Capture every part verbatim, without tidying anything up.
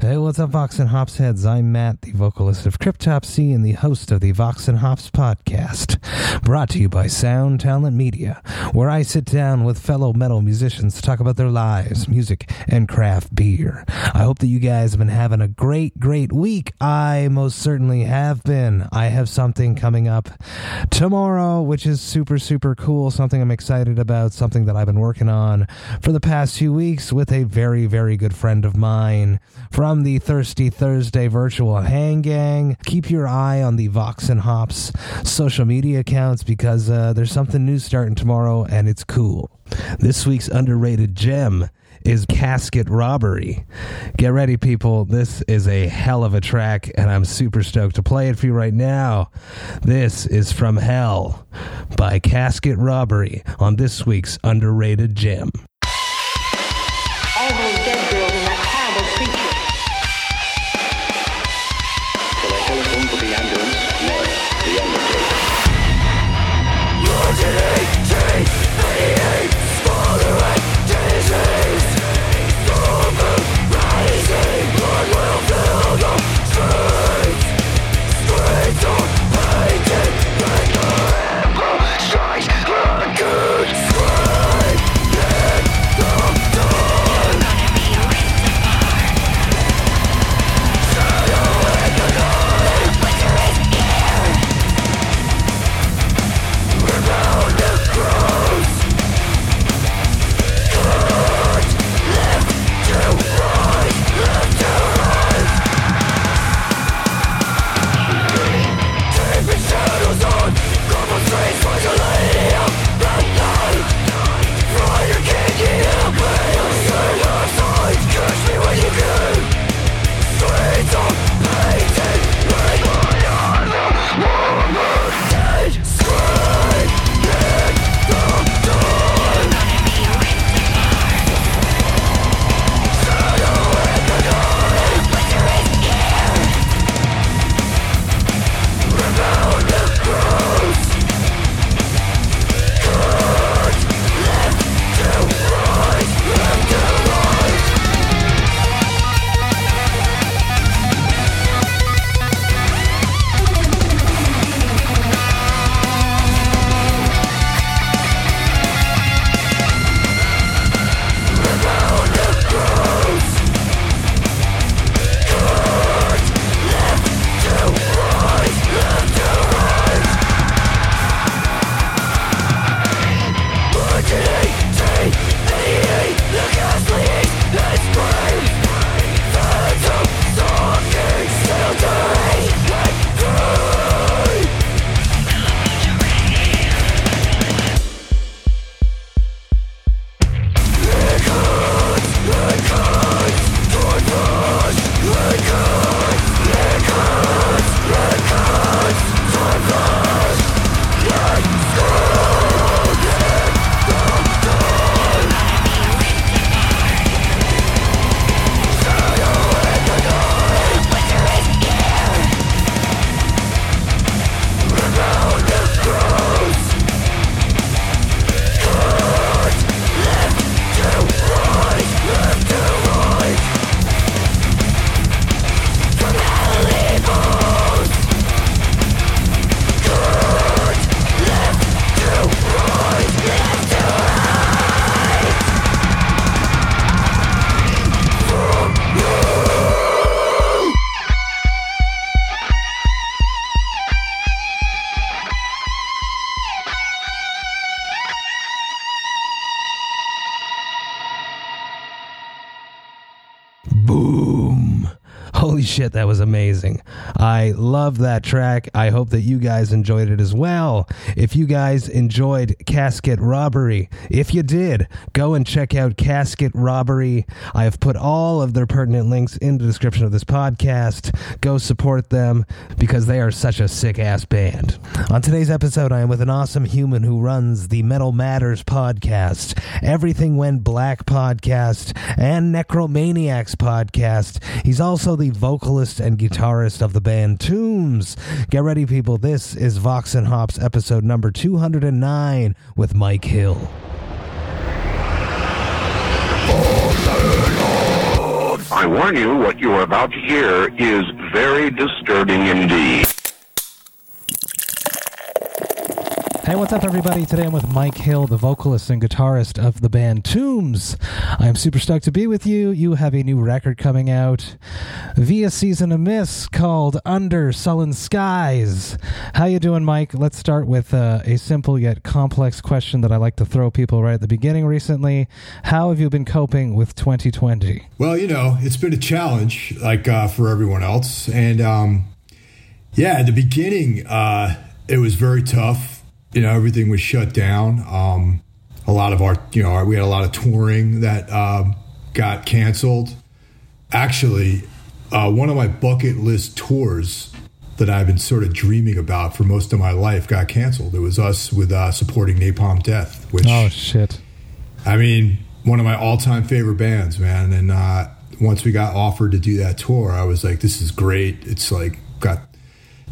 Hey, what's up, Vox and Hops heads? I'm Matt, the vocalist of Cryptopsy and the host of the Vox and Hops podcast, brought to you by Sound Talent Media, where I sit down with fellow metal musicians to talk about their lives, music, and craft beer. I hope that you guys have been having a great, great week. I most certainly have been. I have something coming up tomorrow, which is super, super cool, something I'm excited about, something that I've been working on for the past few weeks with a very, very good friend of mine from the Thirsty Thursday virtual hang gang. Keep your eye on the Vox and Hops social media accounts because uh, there's something new starting tomorrow and it's cool. This week's underrated gem is Casket Robbery. Get ready, people. This is a hell of a track and I'm super stoked to play it for you right now. This is From Hell by Casket Robbery on this week's underrated gem. Shit, that was amazing. I love that track. I hope that you guys enjoyed it as well. If you guys enjoyed Casket Robbery, if you did, go and check out Casket Robbery. I have put all of their pertinent links in the description of this podcast. Go support them because they are such a sick-ass band. On today's episode, I am with an awesome human who runs the Metal Matters podcast, Everything Went Black podcast, and Necromaniacs podcast. He's also the vocalist and guitarist of the band band Tombs. Get ready, people. This is Vox and Hops episode number two hundred nine with Mike Hill. I warn you, what you are about to hear is very disturbing indeed. Hey, what's up, everybody? Today I'm with Mike Hill, the vocalist and guitarist of the band Tombs. I'm super stoked to be with you. You have a new record coming out via Season of Mist called Under Sullen Skies. How you doing, Mike? Let's start with uh, a simple yet complex question that I like to throw people right at the beginning recently. How have you been coping with twenty twenty? Well, you know, it's been a challenge, like uh, for everyone else. And um, yeah, at the beginning, uh, it was very tough. You know, everything was shut down. Um, a lot of our, you know, our, we had a lot of touring that uh, got canceled. Actually, uh, one of my bucket list tours that I've been sort of dreaming about for most of my life got canceled. It was us with uh, supporting Napalm Death, which, oh shit, I mean, one of my all-time favorite bands, man. And uh, once we got offered to do that tour, I was like, "This is great." It's like got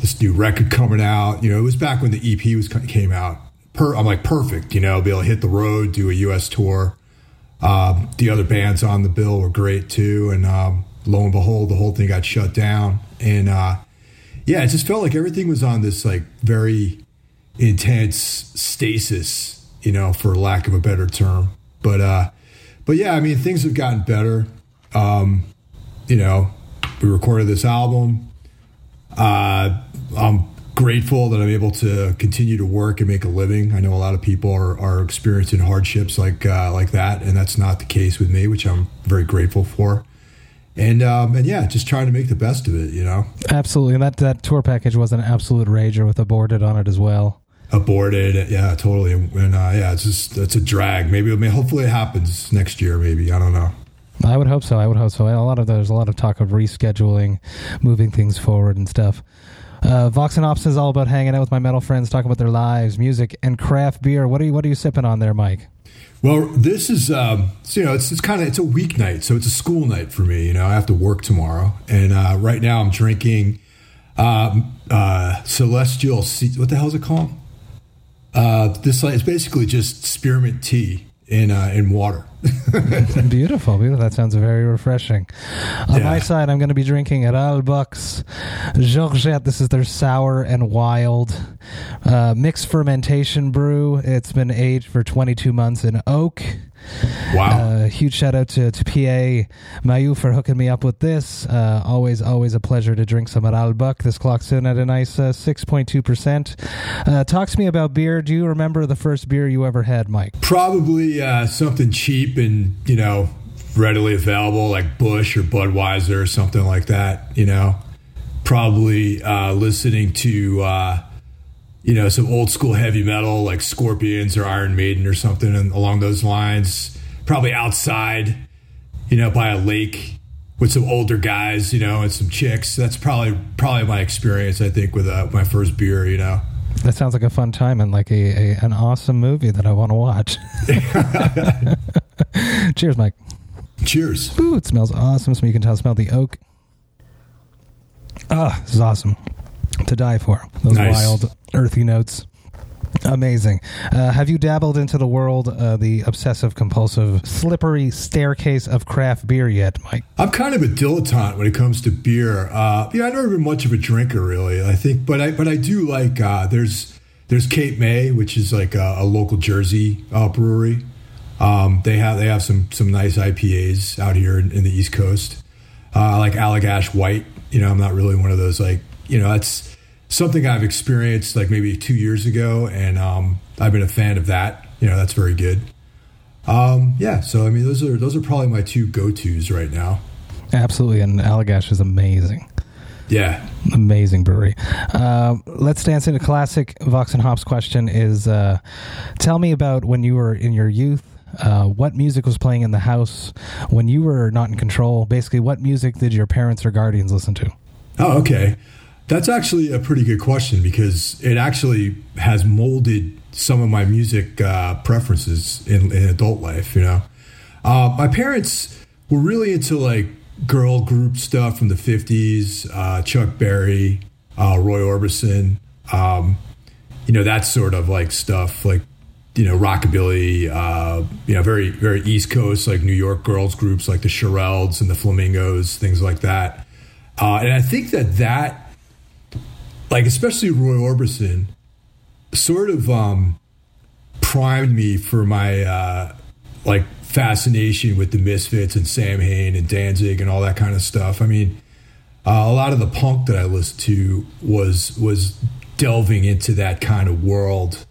this new record coming out. You know, it was back when the E P was came out. Per, I'm like, perfect, you know, be able to hit the road, do a U S tour. Um, the other bands on the bill were great, too. And um, lo and behold, the whole thing got shut down. And, uh, yeah, it just felt like everything was on this, like, very intense stasis, you know, for lack of a better term. But, uh, but yeah, I mean, things have gotten better. Um, you know, we recorded this album. Uh, I'm grateful that I'm able to continue to work and make a living. I know a lot of people are, are experiencing hardships like uh, like that, and that's not the case with me, which I'm very grateful for. And um, and yeah, just trying to make the best of it, you know? Absolutely. And that, that tour package was an absolute rager with Aborted on it as well. Aborted, yeah, totally. And uh, yeah, it's just it's a drag. Maybe, I mean, hopefully it happens next year, maybe. I don't know. I would hope so. I would hope so. A lot of there's a lot of talk of rescheduling, moving things forward and stuff. Uh, Vox and Ops is all about hanging out with my metal friends, talking about their lives, music, and craft beer. What are you What are you sipping on there, Mike? Well, this is um, so, you know it's it's kind of it's a weeknight, so it's a school night for me. You know, I have to work tomorrow, and uh, right now I'm drinking uh, uh, Celestial. C- what the hell is it called? Uh, this it's basically just spearmint tea in uh, in water. Beautiful, beautiful. That sounds very refreshing. On yeah. my side, I'm going to be drinking at Albux Georgette. This is their sour and wild uh, mixed fermentation brew. It's been aged for twenty-two months in oak. Wow. Uh, huge shout out to, to P A Mayu for hooking me up with this. Uh, always, always a pleasure to drink some at Albux. This clocks in at a nice uh, six point two percent. Uh, talk to me about beer. Do you remember the first beer you ever had, Mike? Probably uh, something cheap and, you know, readily available, like Busch or Budweiser or something like that, you know. Probably uh, listening to... Uh, You know, some old school heavy metal like Scorpions or Iron Maiden or something along those lines. Probably outside, you know, by a lake with some older guys, you know, and some chicks. That's probably probably my experience, I think, with uh, my first beer, you know. That sounds like a fun time and like a, a an awesome movie that I want to watch. Cheers, Mike. Cheers. Ooh, it smells awesome. So you can tell, smell the oak. Ah, this is awesome. To die for. Those nice. Wild, earthy notes. Amazing. Uh, have you dabbled into the world, uh, the obsessive-compulsive, slippery staircase of craft beer yet, Mike? I'm kind of a dilettante when it comes to beer. Uh, yeah, I've never been much of a drinker, really, I think. But I but I do like, uh, there's there's Cape May, which is like a, a local Jersey uh, brewery. Um, they have they have some, some nice I P As out here in, in the East Coast. Uh, like Allagash White. You know, I'm not really one of those, like, you know, that's something I've experienced like maybe two years ago, and um, I've been a fan of that. You know, that's very good. Um, yeah, so I mean, those are those are probably my two go-tos right now. Absolutely, and Allagash is amazing. Yeah, amazing brewery. Uh, let's dance into classic Vox and Hops. Question is, uh, tell me about when you were in your youth. Uh, what music was playing in the house when you were not in control? Basically, what music did your parents or guardians listen to? Oh, okay. That's actually a pretty good question because it actually has molded some of my music uh, preferences in, in adult life, you know. Uh, my parents were really into, like, girl group stuff from the fifties, uh, Chuck Berry, uh, Roy Orbison, um, you know, that sort of like stuff, like, you know, rockabilly, uh, you know, very, very East Coast, like New York girls groups like the Shirelles and the Flamingos, things like that. Uh, and I think that that, like, especially Roy Orbison sort of um, primed me for my, uh, like, fascination with the Misfits and Samhain and Danzig and all that kind of stuff. I mean, uh, a lot of the punk that I listened to was was delving into that kind of world.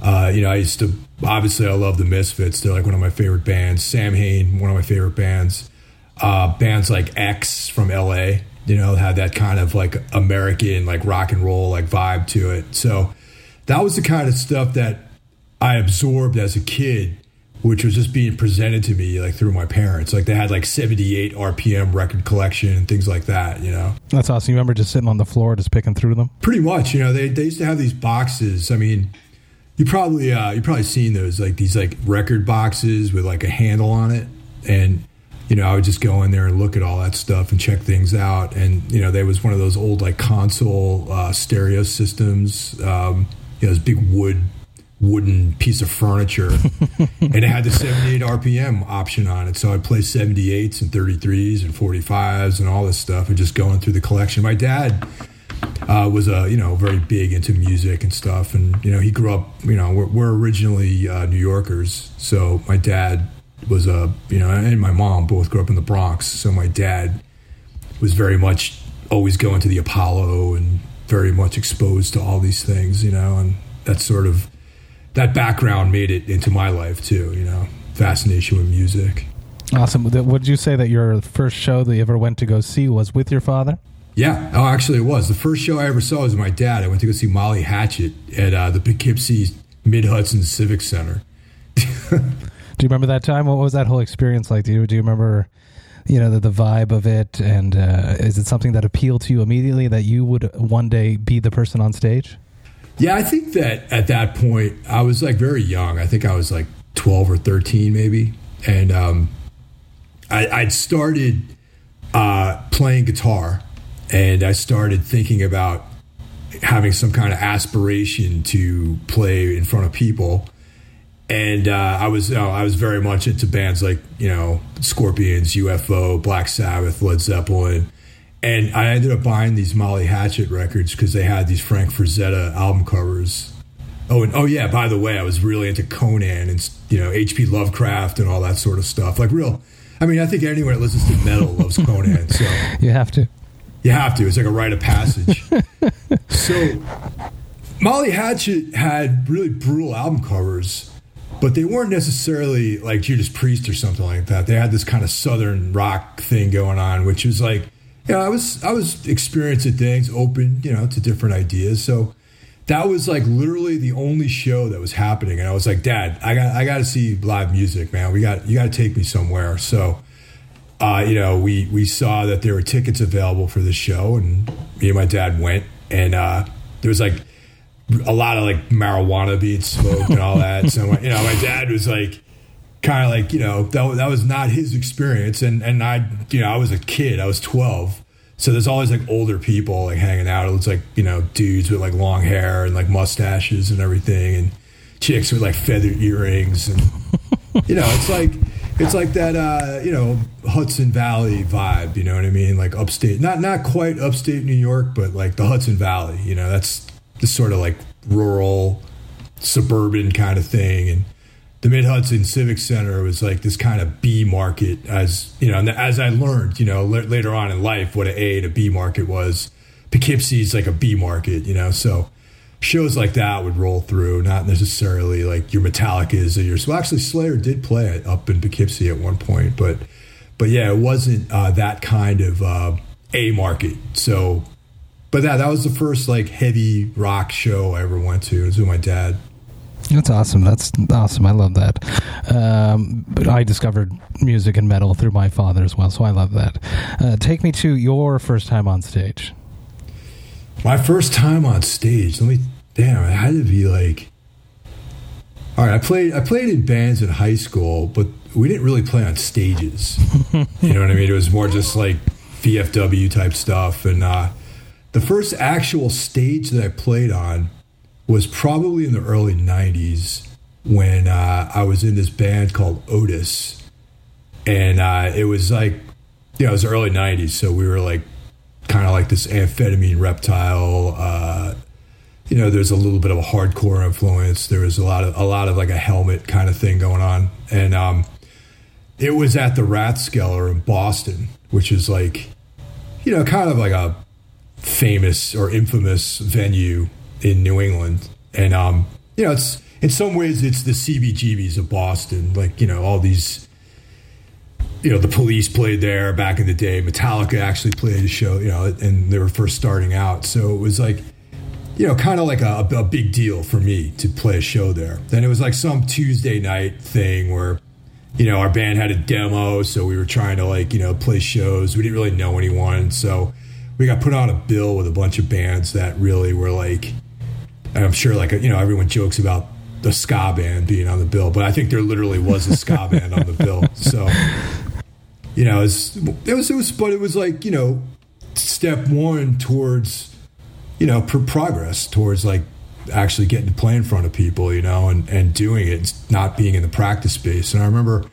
Uh, you know, I used to, obviously I love the Misfits. They're like one of my favorite bands. Samhain, one of my favorite bands. Uh, bands like X from L A, you know, had that kind of like American, like rock and roll, like vibe to it. So that was the kind of stuff that I absorbed as a kid, which was just being presented to me like through my parents. Like they had like seventy-eight R P M record collection and things like that, you know. That's awesome. You remember just sitting on the floor, just picking through them? Pretty much, you know, they, they used to have these boxes. I mean, you probably, uh, you probably seen those, like these like record boxes with like a handle on it. And, you know, I would just go in there and look at all that stuff and check things out. And, you know, there was one of those old like console uh, stereo systems, um, you know, this big wood wooden piece of furniture and it had the seventy-eight R P M option on it. So I'd play seventy-eights and thirty-threes and forty-fives and all this stuff and just going through the collection. My dad uh, was a, you know, very big into music and stuff. And, you know, he grew up, you know, we're, we're originally uh, New Yorkers. So my dad was a, you know, and my mom both grew up in the Bronx. So my dad was very much always going to the Apollo and very much exposed to all these things, you know, and that sort of, that background made it into my life too, you know, fascination with music. Awesome. Would you say that your first show that you ever went to go see was with your father? Yeah. Oh, actually it was. The first show I ever saw was with my dad. I went to go see Molly Hatchet at uh, the Poughkeepsie Mid-Hudson Civic Center. Do you remember that time? What was that whole experience like? Do you, do you remember, you know, the, the vibe of it? And uh, is it something that appealed to you immediately that you would one day be the person on stage? Yeah, I think that at that point, I was like very young. I think I was like twelve or thirteen maybe. And um, I, I'd started uh, playing guitar and I started thinking about having some kind of aspiration to play in front of people. And uh, I was you know, I was very much into bands like, you know, Scorpions, U F O, Black Sabbath, Led Zeppelin. And I ended up buying these Molly Hatchet records because they had these Frank Frazetta album covers. Oh, and oh yeah, by the way, I was really into Conan and, you know, H P Lovecraft and all that sort of stuff. Like real, I mean, I think anyone that listens to metal loves Conan. So you have to. You have to. It's like a rite of passage. So Molly Hatchet had really brutal album covers, but they weren't necessarily like Judas Priest or something like that. They had this kind of Southern rock thing going on, which was like, you know, I was I was experiencing things, open, you know, to different ideas. So that was like literally the only show that was happening, and I was like, Dad, I got I got to see live music, man. We got you got to take me somewhere. So, uh, you know, we we saw that there were tickets available for the show, and me and my dad went, and uh, there was like a lot of like marijuana being smoked and all that. So, my, you know, my dad was like, kind of like, you know, that that was not his experience. And, and I, you know, I was a kid, I was twelve. So there's always like older people like hanging out. It was like, you know, dudes with like long hair and like mustaches and everything. And chicks with like feather earrings. And, you know, it's like, it's like that, uh, you know, Hudson Valley vibe, you know what I mean? Like upstate, not, not quite upstate New York, but like the Hudson Valley, you know, that's the sort of like rural suburban kind of thing. And the Mid-Hudson Civic Center was like this kind of B market, as you know, and as I learned, you know, l- later on in life, what an A and a B market was. Poughkeepsie's like a B market, you know, so shows like that would roll through, not necessarily like your Metallica's or your. Well, actually, Slayer did play it up in Poughkeepsie at one point, but but yeah, it wasn't uh, that kind of uh, A market. So, but that that was the first like heavy rock show I ever went to. It was with my dad. That's awesome. That's awesome. I love that. Um, but I discovered music and metal through my father as well, so I love that. Uh, take me to your first time on stage. My first time on stage. Let me. Damn, it had to be like. All right, I played I played in bands in high school, but we didn't really play on stages. You know what I mean? It was more just like V F W type stuff. And uh, the first actual stage that I played on was probably in the early nineties when uh, I was in this band called Otis. And uh, it was like, you know, it was the early nineties, so we were like kind of like this amphetamine reptile. Uh, you know, there's a little bit of a hardcore influence. There was a lot of a lot of like a Helmet kind of thing going on. And um, it was at the Rathskeller in Boston, which is like, you know, kind of like a famous or infamous venue in New England. And, um, you know, it's in some ways it's the C B G Bs of Boston. Like, you know, all these, you know, the Police played there back in the day. Metallica actually played a show, you know, and they were first starting out. So it was like, you know, kind of like a, a big deal for me to play a show there. Then it was like some Tuesday night thing where, you know, our band had a demo, so we were trying to like, you know, play shows. We didn't really know anyone, so we got put on a bill with a bunch of bands that really were like, and I'm sure like, you know, everyone jokes about the ska band being on the bill, but I think there literally was a ska band on the bill. So, you know, it was, it was, it was, but it was like, you know, step one towards, you know, pr- progress towards like actually getting to play in front of people, you know, and, and doing it, not being in the practice space. And I remember,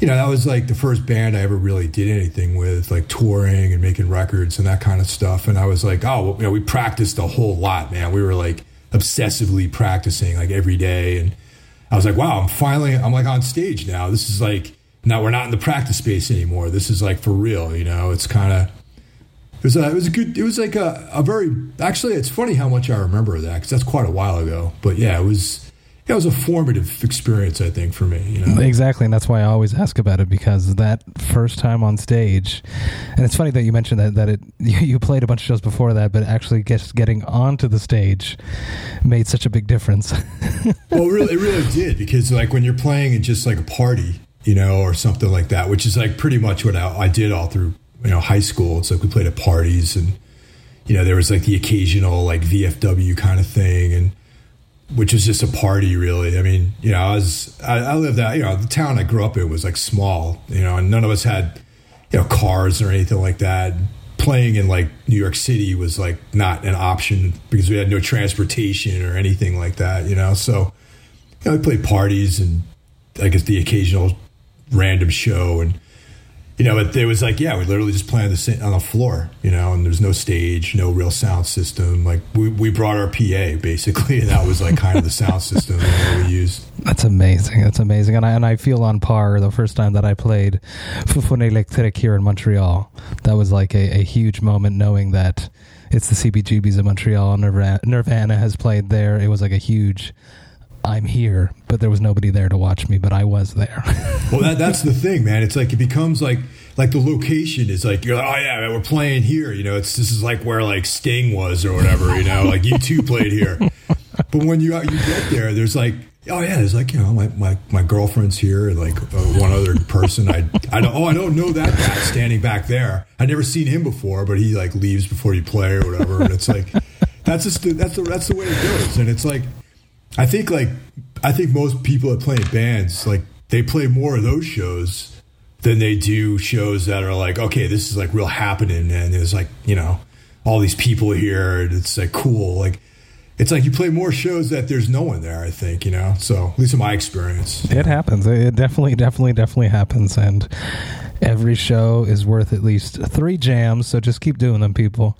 you know, that was like the first band I ever really did anything with, like touring and making records and that kind of stuff. And I was like, oh, well, you know, we practiced a whole lot, man. We were like obsessively practicing like every day. And I was like, wow, I'm finally, I'm like on stage now. This is like, now we're not in the practice space anymore. This is like for real, you know, it's kind of, It was, a, it was a good, it was like a, a very, actually, it's funny how much I remember that because that's quite a while ago. But yeah, it was, it was a formative experience, I think, for me. You know? Exactly. And that's why I always ask about it, because that first time on stage, and it's funny that you mentioned that, that it, you played a bunch of shows before that, but actually just getting onto the stage made such a big difference. Well, it really, it really did, because like when you're playing in just like a party, you know, or something like that, which is like pretty much what I, I did all through, you know, high school. It's like we played at parties and, you know, there was like the occasional like V F W kind of thing, and which was just a party really. I mean, you know, I was, I, I lived out, you know, the town I grew up in was like small, you know, and none of us had, you know, cars or anything like that. Playing in like New York City was like not an option because we had no transportation or anything like that, you know? So, you know, we played parties and I guess the occasional random show. And, you know, it, it was like, yeah, we literally just play on the, on the floor, you know, and there's no stage, no real sound system. Like, we, we brought our P A, basically, and that was, like, kind of the sound system that we used. That's amazing. That's amazing. And I, and I feel on par the first time that I played Fufun Electric here in Montreal. That was, like, a, a huge moment knowing that it's the C B G Bs of Montreal. Nirvana, Nirvana has played there. It was, like, a huge... I'm here, but there was nobody there to watch me, but I was there. Well, that, that's the thing, man. It's like it becomes like like the location is like, you're like, oh, yeah, man, we're playing here. You know, it's this is like where like Sting was or whatever, you know, like U two played here. But when you, you get there, there's like, oh, yeah, there's like, you know, my my, my girlfriend's here and like uh, one other person. I, I don't, oh, I don't know that guy standing back there. I'd never seen him before, but he like leaves before you play or whatever. And it's like, that's just, that's the, that's the way it goes. And it's like, I think like I think most people that play in bands, like they play more of those shows than they do shows that are like, okay, this is like real happening and there's like, you know, all these people here and it's like cool. Like it's like you play more shows that there's no one there, I think, you know. So at least in my experience. It happens. It definitely, definitely, definitely happens. And every show is worth at least three jams, so just keep doing them, people.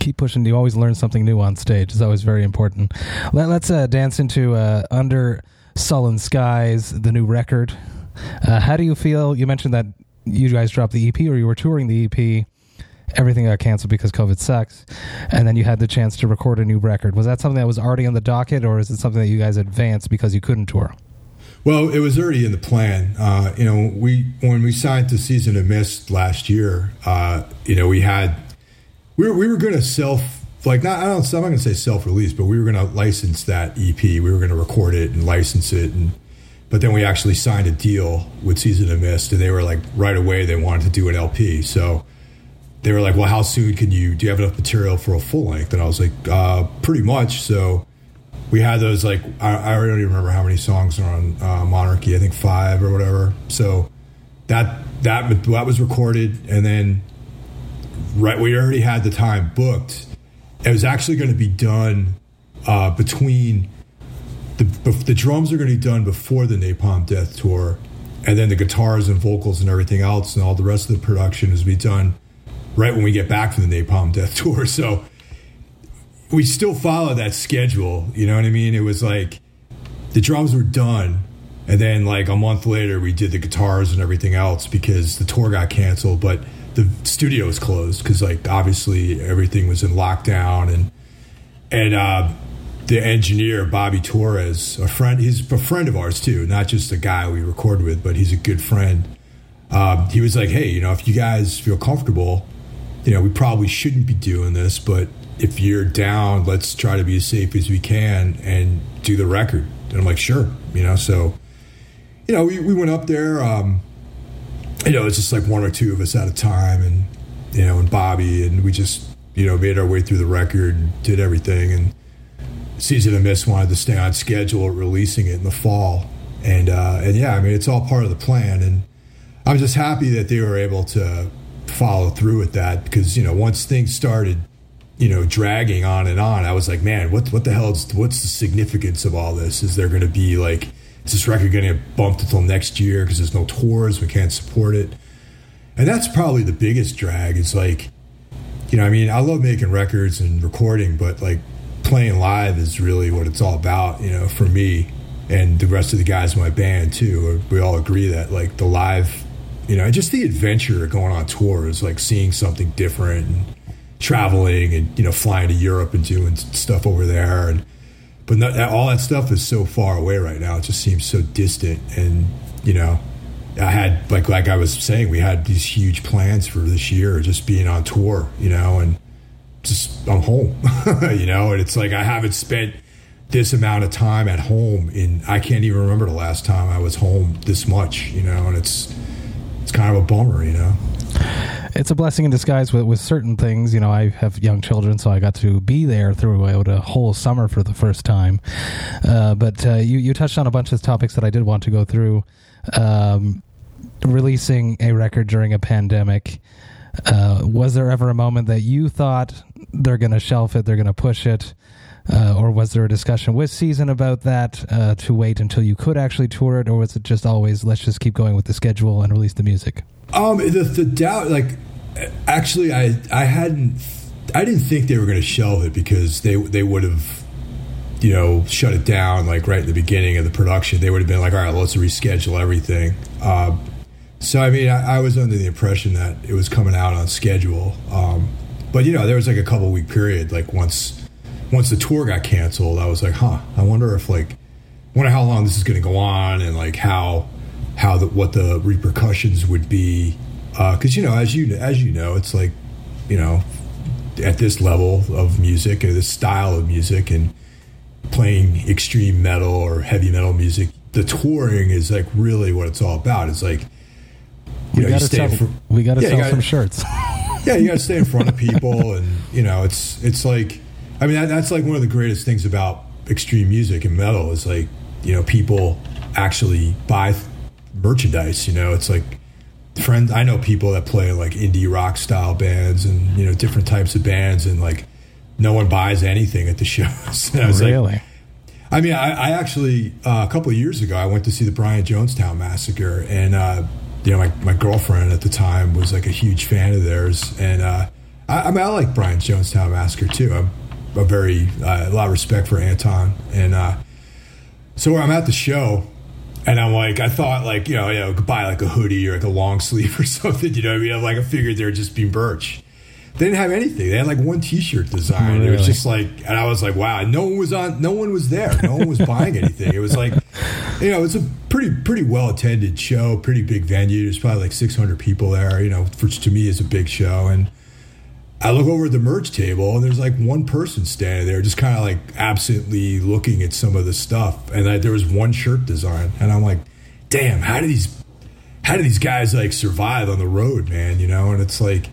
Keep pushing. You always learn something new on stage. It's always very important. Let, let's uh, dance into uh, Under Sullen Skies, the new record. Uh, how do you feel? You mentioned that you guys dropped the E P, or you were touring the E P. Everything got canceled because COVID sucks. And then you had the chance to record a new record. Was that something that was already on the docket, or is it something that you guys advanced because you couldn't tour? Well, it was already in the plan. Uh, you know, we when we signed to Season of Mist last year, uh, you know, we had... We were, we were going to self, like, not, I don't, I'm not going to say self-release, but we were going to license that E P. We were going to record it and license it. And but then we actually signed a deal with Season of Mist, and they were like, right away, they wanted to do an L P. So they were like, well, how soon can you, do you have enough material for a full length? And I was like, uh, pretty much. So we had those, like, I, I already remember how many songs are on uh, Monarchy, I think five or whatever. So that that that was recorded, and then right, we already had the time booked. It was actually going to be done uh, between the the drums are going to be done before the Napalm Death tour, and then the guitars and vocals and everything else and all the rest of the production is be done right when we get back from the Napalm Death tour. So we still follow that schedule. You know what I mean? It was like the drums were done, and then like a month later we did the guitars and everything else because the tour got canceled, but the studio was closed because, like, obviously everything was in lockdown. And and uh, the engineer, Bobby Torres, a friend, he's a friend of ours too, not just a guy we record with, but he's a good friend. Um, he was like, hey, you know, if you guys feel comfortable, you know, we probably shouldn't be doing this, but if you're down, let's try to be as safe as we can and do the record. And I'm like, sure, you know, so... You know, we, we went up there, um, you know, it's just like one or two of us at a time, and, you know, and Bobby, and we just, you know, made our way through the record and did everything. And Season of Mist wanted to stay on schedule, releasing it in the fall. And, uh, and yeah, I mean, it's all part of the plan. And I'm just happy that they were able to follow through with that because, you know, once things started, you know, dragging on and on, I was like, man, what, what the hell is, what's the significance of all this? Is there going to be like, is this record going to get bumped until next year because there's no tours, we can't support it? And that's probably the biggest drag. It's like, you know, I mean, I love making records and recording, but like playing live is really what it's all about, you know, for me and the rest of the guys in my band too. We all agree that like the live, you know, and just the adventure of going on tour is like seeing something different and traveling and, you know, flying to Europe and doing stuff over there. And But not, all that stuff is so far away right now. It just seems so distant. And, you know, I had, like like I was saying, we had these huge plans for this year, just being on tour, you know, and just I'm home, you know. And it's like I haven't spent this amount of time at home, and I can't even remember the last time I was home this much, you know, and it's it's kind of a bummer, you know. It's a blessing in disguise with, with certain things. You know, I have young children, so I got to be there throughout a whole summer for the first time. Uh, but uh, you, you touched on a bunch of topics that I did want to go through. Um, releasing a record during a pandemic. Uh, was there ever a moment that you thought they're going to shelf it, they're going to push it? Uh, or was there a discussion with Season about that uh, to wait until you could actually tour it? Or was it just always, let's just keep going with the schedule and release the music? Um, the, the doubt, like, actually, I, I hadn't, I didn't think they were going to shelve it because they, they would have, you know, shut it down, like, right at the beginning of the production. They would have been like, all right, let's reschedule everything. Um, so, I mean, I, I was under the impression that it was coming out on schedule. Um, but, you know, there was like a couple week period, like, once... Once the tour got canceled, I was like, huh, I wonder if like, wonder how long this is going to go on and like how, how the, what the repercussions would be. Uh, cause you know, as you, as you know, it's like, you know, at this level of music or this style of music and playing extreme metal or heavy metal music, the touring is like really what it's all about. It's like, you we know, gotta you stay sell, for, we got to yeah, sell gotta, some shirts. Yeah. You got to stay in front of people. And you know, it's, it's like, I mean, that, that's like one of the greatest things about extreme music and metal is like, you know, people actually buy th- merchandise, you know, it's like friends. I know people that play like indie rock style bands and, you know, different types of bands and like no one buys anything at the shows. And I was really? Like, I mean, I, I actually, uh, a couple of years ago, I went to see the Brian Jonestown Massacre and, uh, you know, my, my girlfriend at the time was like a huge fan of theirs. And, uh, I, I mean, I like Brian Jonestown Massacre too. I'm, a very uh, a lot of respect for Anton, and uh, so where I'm at the show, and I'm like, I thought like you know, you know, could buy like a hoodie or like a long sleeve or something, you know what I mean? I'm like, I figured there'd just be merch. They didn't have anything. They had like one T-shirt design. Really? It was just like, and I was like, wow, no one was on, no one was there, no one was buying anything. It was like, you know, it's a pretty pretty well attended show, pretty big venue. There's probably like six hundred people there, you know, which to me is a big show, and. I look over at the merch table and there's like one person standing there just kind of like absently looking at some of the stuff. And I, there was one shirt design and I'm like, damn, how do these, how do these guys like survive on the road, man? You know? And it's like,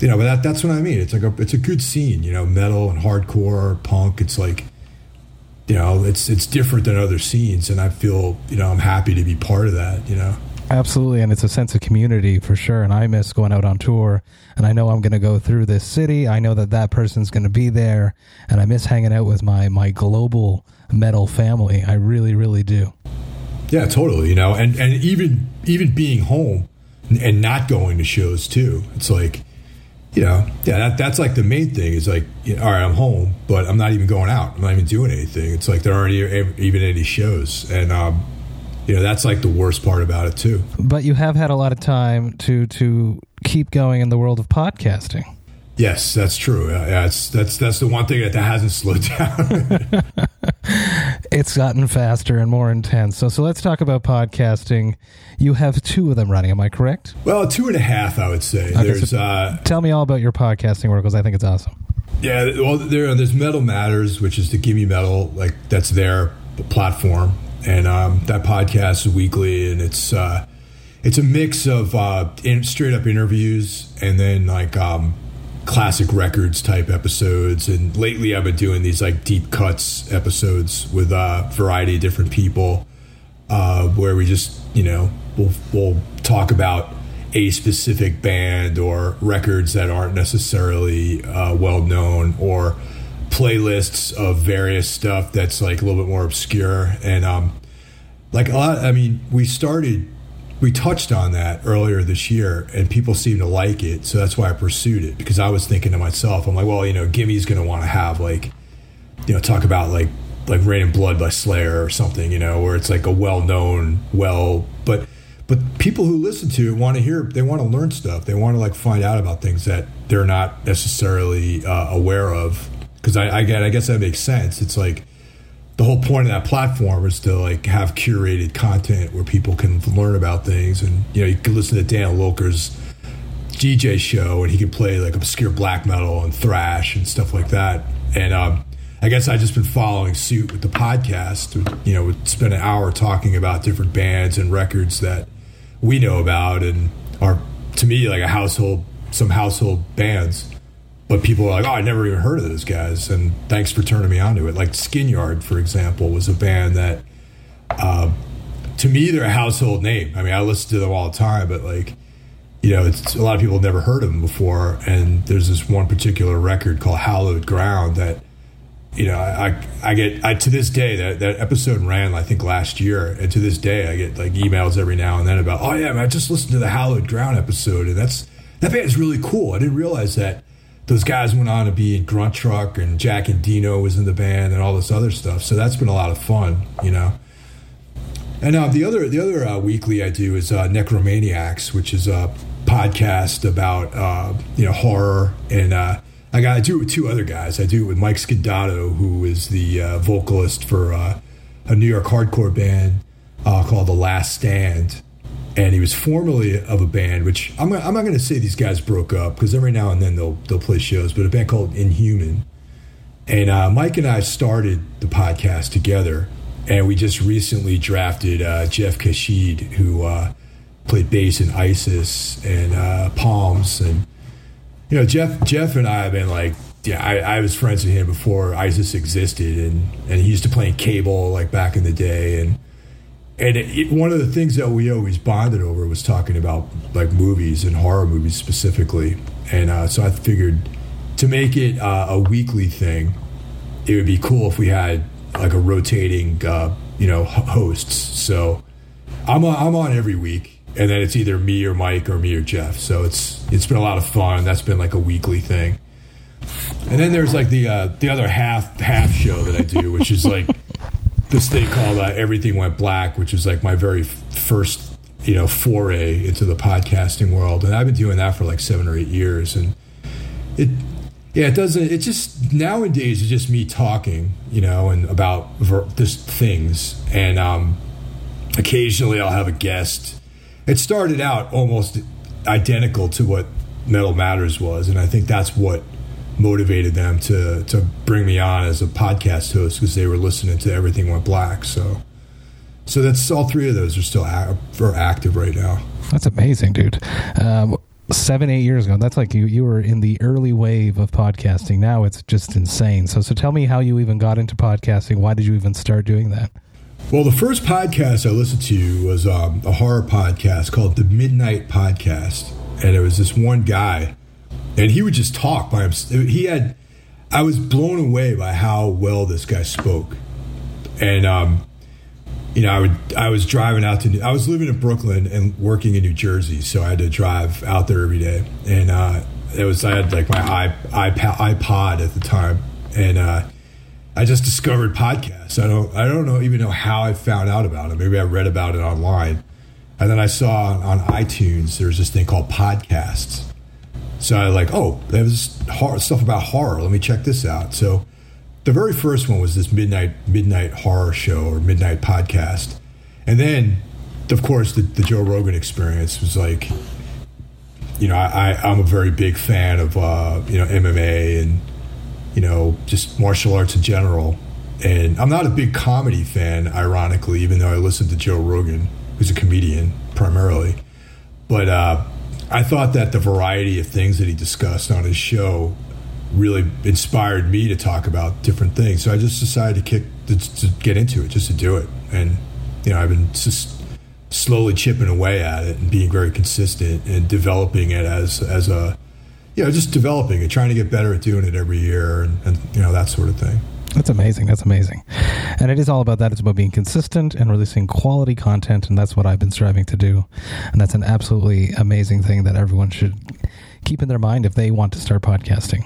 you know, but that, that's what I mean. It's like a, it's a good scene, you know, metal and hardcore punk. It's like, you know, it's it's different than other scenes, and I feel, you know, I'm happy to be part of that, you know. Absolutely, and it's a sense of community for sure, and I miss going out on tour, and I know I'm going to go through this city, I know that that person's going to be there, and I miss hanging out with my, my global metal family. I really, really do. Yeah, totally, you know, and, and even even being home and not going to shows, too, it's like, you know, yeah, that, that's like the main thing is like, you know, all right, I'm home, but I'm not even going out, I'm not even doing anything. It's like there aren't even any shows, and, um, you know, that's like the worst part about it too. But you have had a lot of time to to keep going in the world of podcasting. Yes, that's true. Uh, yeah, it's, that's that's the one thing that, that hasn't slowed down. It's gotten faster and more intense. So so let's talk about podcasting. You have two of them running. Am I correct? Well, two and a half, I would say. Okay, there's. So uh, tell me all about your podcasting work, because I think it's awesome. Yeah, well, there there's Metal Matters, which is the Gimme Metal, like that's their platform. And um, that podcast is weekly, and it's uh, it's a mix of uh, in, straight up interviews and then like um, classic records type episodes. And lately, I've been doing these like deep cuts episodes with uh, a variety of different people, uh, where we just, you know, we'll we'll talk about a specific band or records that aren't necessarily uh, well known, or playlists of various stuff that's like a little bit more obscure. And um like a lot, I mean, we started we touched on that earlier this year, and people seemed to like it, so that's why I pursued it, because I was thinking to myself, I'm like, well, you know, Gimme's gonna want to have like, you know, talk about like like Rain and Blood by Slayer or something, you know, where it's like a well-known well but but people who listen to it want to hear, they want to learn stuff, they want to like find out about things that they're not necessarily uh, aware of. Because I, I, I guess that makes sense. It's like the whole point of that platform is to like have curated content where people can learn about things. And, you know, you can listen to Dan Lilker's D J show, and he can play like obscure black metal and thrash and stuff like that. And um, I guess I've just been following suit with the podcast. You know, we spend an hour talking about different bands and records that we know about and are, to me, like a household, some household bands. But people are like, oh, I never even heard of those guys, and thanks for turning me on to it. Like Skinyard, for example, was a band that, uh, to me, they're a household name. I mean, I listen to them all the time, but like, you know, it's a lot of people have never heard of them before. And there's this one particular record called Hallowed Ground that, you know, I I get I, to this day, that, that episode ran, I think, last year. And to this day, I get like emails every now and then about, oh, yeah, man, I just listened to the Hallowed Ground episode, and that's that band is really cool. I didn't realize that. Those guys went on to be in Grunt Truck, and Jack and Dino was in the band, and all this other stuff. So that's been a lot of fun, you know. And uh, the other the other uh, weekly I do is uh, Necromaniacs, which is a podcast about uh, you know, horror. And uh, I got I do it with two other guys. I do it with Mike Scudato, who is the uh, vocalist for uh, a New York hardcore band uh, called The Last Stand. And he was formerly of a band, which I'm, I'm not going to say these guys broke up, because every now and then they'll they'll play shows, but a band called Inhuman. And uh, Mike and I started the podcast together, and we just recently drafted uh, Jeff Kashid, who uh, played bass in ISIS and uh, Palms. And, you know, Jeff Jeff and I have been like, yeah, I, I was friends with him before ISIS existed, and, and he used to play in Cable, like, back in the day, and... And it, it, one of the things that we always bonded over was talking about like movies and horror movies specifically. And uh, so I figured to make it uh, a weekly thing, it would be cool if we had like a rotating, uh, you know, hosts. So I'm on, I'm on every week, and then it's either me or Mike or me or Jeff. So it's it's been a lot of fun. That's been like a weekly thing. And then there's like the uh, the other half half show that I do, which is like. This thing called uh, Everything Went Black, which is like my very f- first, you know, foray into the podcasting world. And I've been doing that for like seven or eight years. And it, yeah, it doesn't, it just, nowadays, it's just me talking, you know, and about ver- just things. And um, occasionally I'll have a guest. It started out almost identical to what Metal Matters was. And I think that's what motivated them to to bring me on as a podcast host, because they were listening to Everything Went Black. So so that's all three of those are still a- are active right now. That's amazing, dude. Um, seven, eight years ago. That's like you, you were in the early wave of podcasting. Now it's just insane. So, so tell me how you even got into podcasting. Why did you even start doing that? Well, the first podcast I listened to was um, a horror podcast called The Midnight Podcast. And it was this one guy, and he would just talk by himself. He had, I was blown away by how well this guy spoke. And, um, you know, I would, I was driving out to, I was living in Brooklyn and working in New Jersey. So I had to drive out there every day. And, uh, it was, I had like my iPod at the time. And, uh, I just discovered podcasts. I don't, I don't know, even know how I found out about it. Maybe I read about it online. And then I saw on iTunes, there's this thing called podcasts. So I was like, oh, there's stuff about horror. Let me check this out. So the very first one was this midnight midnight horror show or midnight podcast. And then, of course, the, the Joe Rogan Experience was like, you know, I, I, I'm a very big fan of, uh, you know, M M A and, you know, just martial arts in general. And I'm not a big comedy fan, ironically, even though I listened to Joe Rogan, who's a comedian primarily. But uh, I thought that the variety of things that he discussed on his show really inspired me to talk about different things. So I just decided to kick to, to get into it, just to do it. And, you know, I've been just slowly chipping away at it and being very consistent and developing it as, as a, you know, just developing it, trying to get better at doing it every year and, and you know, that sort of thing. That's amazing. That's amazing. And it is all about that. It's about being consistent and releasing quality content. And that's what I've been striving to do. And that's an absolutely amazing thing that everyone should keep in their mind if they want to start podcasting.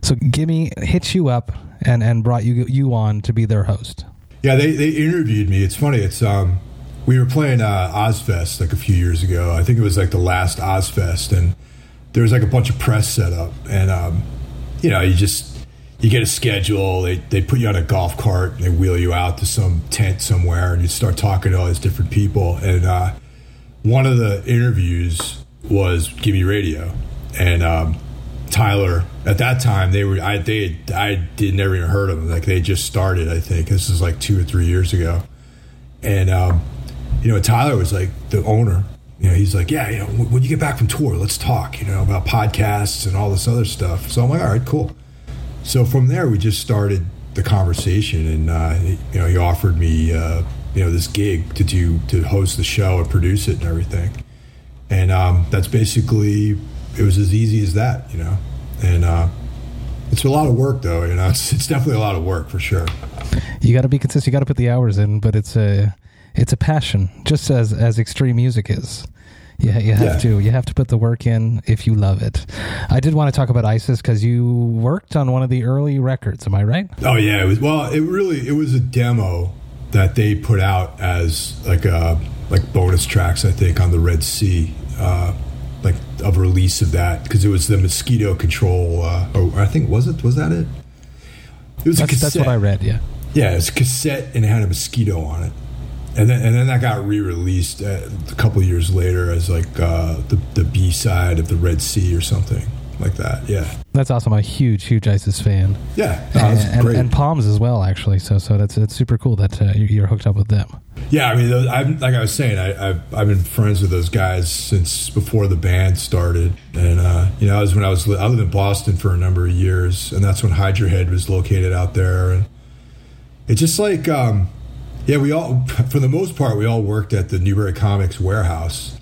So Gimme hit you up and, and brought you you on to be their host. Yeah, they, they interviewed me. It's funny. It's um, we were playing uh, OzFest like a few years ago. I think it was like the last OzFest, and there was like a bunch of press set up, and um, you know, you just you get a schedule. They they put you on a golf cart and they wheel you out to some tent somewhere, and you start talking to all these different people. And uh, one of the interviews was Gimme Radio, and um, Tyler. At that time, they were I they I did never even heard of them. Like they just started, I think. This is like two or three years ago, and um, you know Tyler was like the owner. You know, he's like, yeah, you know, when you get back from tour, let's talk. You know, about podcasts and all this other stuff. So I'm like, all right, cool. So from there, we just started the conversation, and uh, you know, he offered me uh, you know this gig to do to host the show and produce it and everything, and um, that's basically it was as easy as that, you know. And uh, it's a lot of work, though. You know, it's, it's definitely a lot of work for sure. You got to be consistent. You got to put the hours in, but it's a it's a passion, just as as extreme music is. Yeah, you, you have yeah. to you have to put the work in if you love it. I did want to talk about ISIS because you worked on one of the early records. Am I right? Oh yeah. It was, well, it really it was a demo that they put out as like a like bonus tracks, I think, on the Red Sea. Uh, like a release of that because it was the mosquito control uh or I think was it was that it it was that's, a cassette. That's what I read. Yeah yeah it's a cassette and it had a mosquito on it, and then and then that got re-released a couple years later as like uh the, the B-side of the Red Sea or something like that. Yeah, that's awesome. I'm a huge huge ISIS fan. Yeah, no, and, and, and Palms as well, actually. So so that's it's super cool that uh, you're hooked up with them. Yeah, I mean, I've, like I was saying, I, I've I've been friends with those guys since before the band started, and uh, you know, that was when I was I lived in Boston for a number of years, and that's when Hide Your Head was located out there, and it's just like, um, yeah, we all for the most part we all worked at the Newbury Comics warehouse.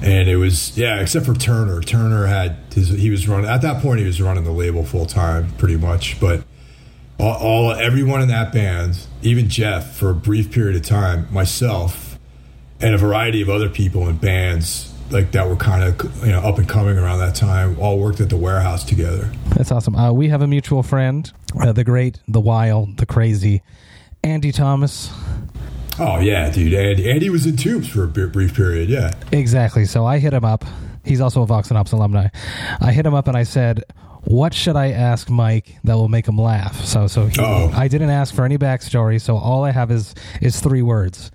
And it was, yeah, except for Turner. Turner had, his, he was running, at that point, he was running the label full time, pretty much. But all, all everyone in that band, even Jeff, for a brief period of time, myself, and a variety of other people in bands, like that were kind of, you know, up and coming around that time, all worked at the warehouse together. That's awesome. Uh, we have a mutual friend, uh, the great, the wild, the crazy, Andy Thomas. Oh, yeah, dude. Andy, Andy was in Tombs for a brief period, yeah. Exactly. So I hit him up. He's also a Vox and Hops alumni. I hit him up and I said, what should I ask Mike that will make him laugh? So so he, I didn't ask for any backstory, so all I have is is three words.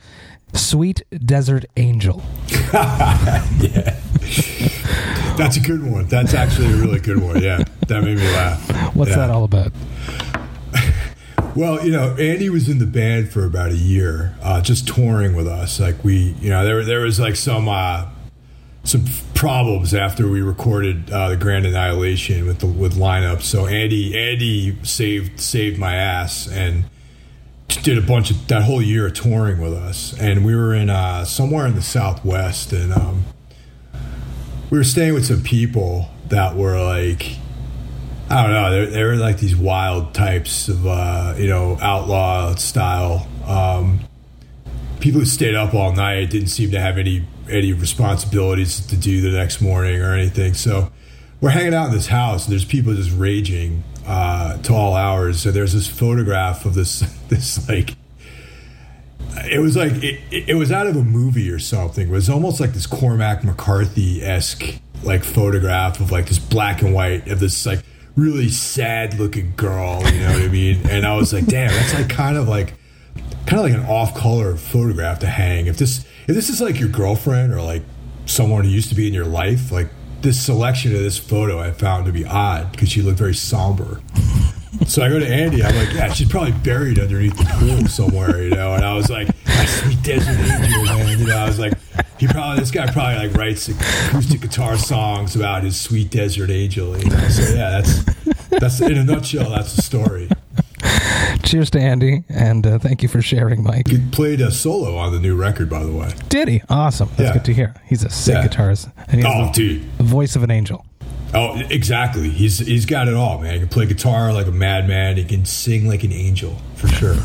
Sweet Desert Angel. Yeah. That's a good one. That's actually a really good one, yeah. That made me laugh. What's yeah. that all about? Well, you know, Andy was in the band for about a year, uh, just touring with us. Like we, you know, there there was like some uh, some problems after we recorded uh, the Grand Annihilation with the with lineup. So Andy Andy saved saved my ass and did a bunch of that whole year of touring with us. And we were in uh, somewhere in the Southwest, and um, we were staying with some people that were like, I don't know, they they were like these wild types of uh, you know outlaw style. Um, people who stayed up all night, didn't seem to have any any responsibilities to do the next morning or anything. So we're hanging out in this house, and there's people just raging uh, to all hours. So there's this photograph of this this like it was like it, it was out of a movie or something. It was almost like this Cormac McCarthy-esque like photograph of like this black and white of this like really sad looking girl, you know what I mean? And I was like, damn, that's like kind of like kind of like an off-color photograph to hang. If this if this is like your girlfriend or like someone who used to be in your life, like this selection of this photo I found to be odd because she looked very somber. So I go to Andy, I'm like, yeah, she's probably buried underneath the pool somewhere, you know? And I was like, my sweet desert angel, man. You know, I was like, he probably, this guy probably like writes acoustic guitar songs about his sweet desert angel, you know? So yeah, that's, that's in a nutshell, that's the story. Cheers to Andy, and uh, thank you for sharing, Mike. He played a solo on the new record, by the way. Did he? Awesome. That's yeah. good to hear. He's a sick yeah. guitarist. And he oh, a, dude. The voice of an angel. Oh, exactly. He's He's got it all, man. He can play guitar like a madman. He can sing like an angel, for sure.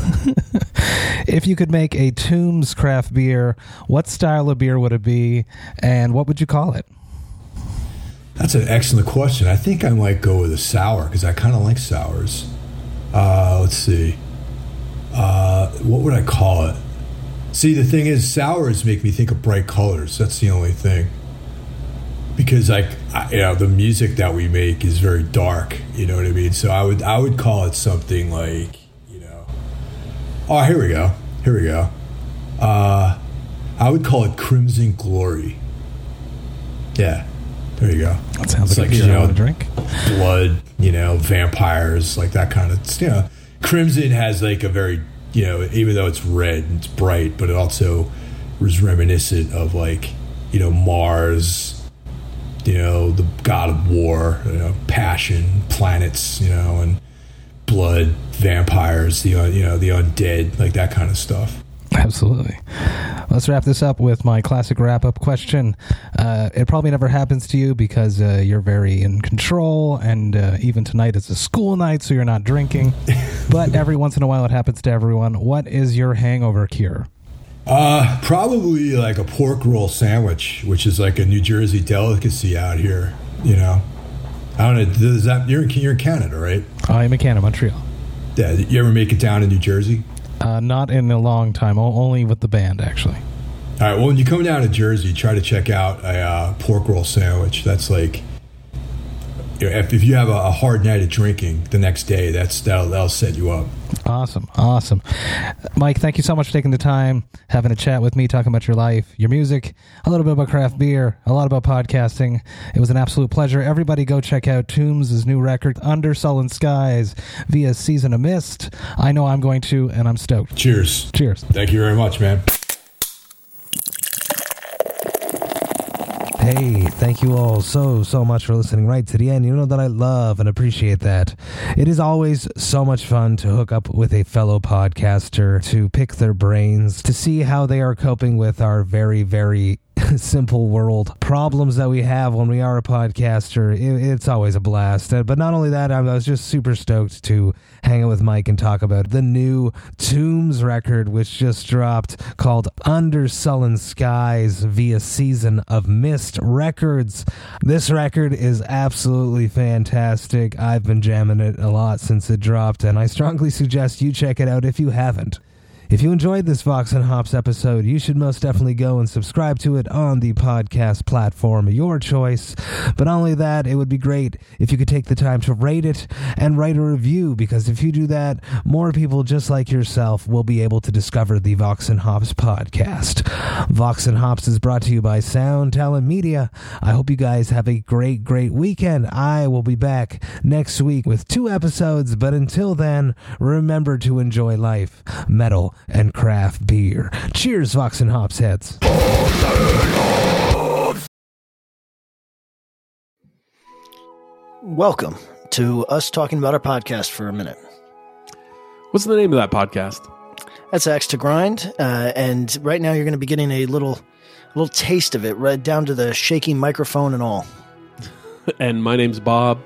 If you could make a Tombs craft beer, what style of beer would it be, and what would you call it? That's an excellent question. I think I might go with a sour, because I kind of like sours. Uh, let's see. Uh, what would I call it? See, the thing is, sours make me think of bright colors. That's the only thing. Because like, I, you know, the music that we make is very dark. You know what I mean? So I would, I would call it something like, you know. Oh, here we go. Here we go. Uh, I would call it Crimson Glory. Yeah. There you go. That sounds it's like, like a beer you know, I want to drink. Blood, you know, vampires, like that kind of, you know. Crimson has like a very, you know, even though it's red and it's bright, but it also was reminiscent of like, you know, Mars, you know, the god of war, you know, passion, planets, you know, and blood, vampires, the you know, the undead, like that kind of stuff. Absolutely. Let's wrap this up with my classic wrap-up question. Uh, it probably never happens to you because uh, you're very in control, and uh, even tonight it's a school night, so you're not drinking. But every once in a while it happens to everyone. What is your hangover cure? Uh, probably like a pork roll sandwich, which is like a New Jersey delicacy out here, you know. I don't know. Does that, you're, you're in Canada, right? I'm in Canada, Montreal. Yeah. You ever make it down to New Jersey? Uh, not in a long time, only with the band, actually. All right, well, when you come down to Jersey, try to check out a uh, pork roll sandwich. That's like, you know, if, if you have a, a hard night of drinking the next day, that's that'll, that'll set you up. Awesome, awesome. Mike, thank you so much for taking the time, having a chat with me, talking about your life, your music, a little bit about craft beer, a lot about podcasting. It was an absolute pleasure. Everybody go check out Tombs' new record, Under Sullen Skies, via Season of Mist. I know I'm going to, and I'm stoked. Cheers. Cheers. Thank you very much, man. Hey, thank you all so, so much for listening right to the end. You know that I love and appreciate that. It is always so much fun to hook up with a fellow podcaster, to pick their brains, to see how they are coping with our very, very simple world problems that we have when we are a podcaster. It, it's always a blast. But not only that, I was just super stoked to hang out with Mike and talk about the new Tombs record, which just dropped, called Under Sullen Skies via Season of Mist Records. This record is absolutely fantastic. I've been jamming it a lot since it dropped, and I strongly suggest you check it out if you haven't. If you enjoyed this Vox and Hops episode, you should most definitely go and subscribe to it on the podcast platform of your choice. But not only that, it would be great if you could take the time to rate it and write a review, because if you do that, more people just like yourself will be able to discover the Vox and Hops podcast. Vox and Hops is brought to you by Sound Talent Media. I hope you guys have a great, great weekend. I will be back next week with two episodes, but until then, remember to enjoy life, metal, and craft beer. Cheers, Vox and Hops heads. Welcome to us talking about our podcast for a minute. What's the name of that podcast? That's Axe to Grind, uh, and right now you're going to be getting a little, a little taste of it, right down to the shaky microphone and all. And my name's Bob.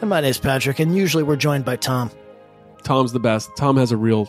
And my name's Patrick, and usually we're joined by Tom. Tom's the best. Tom has a real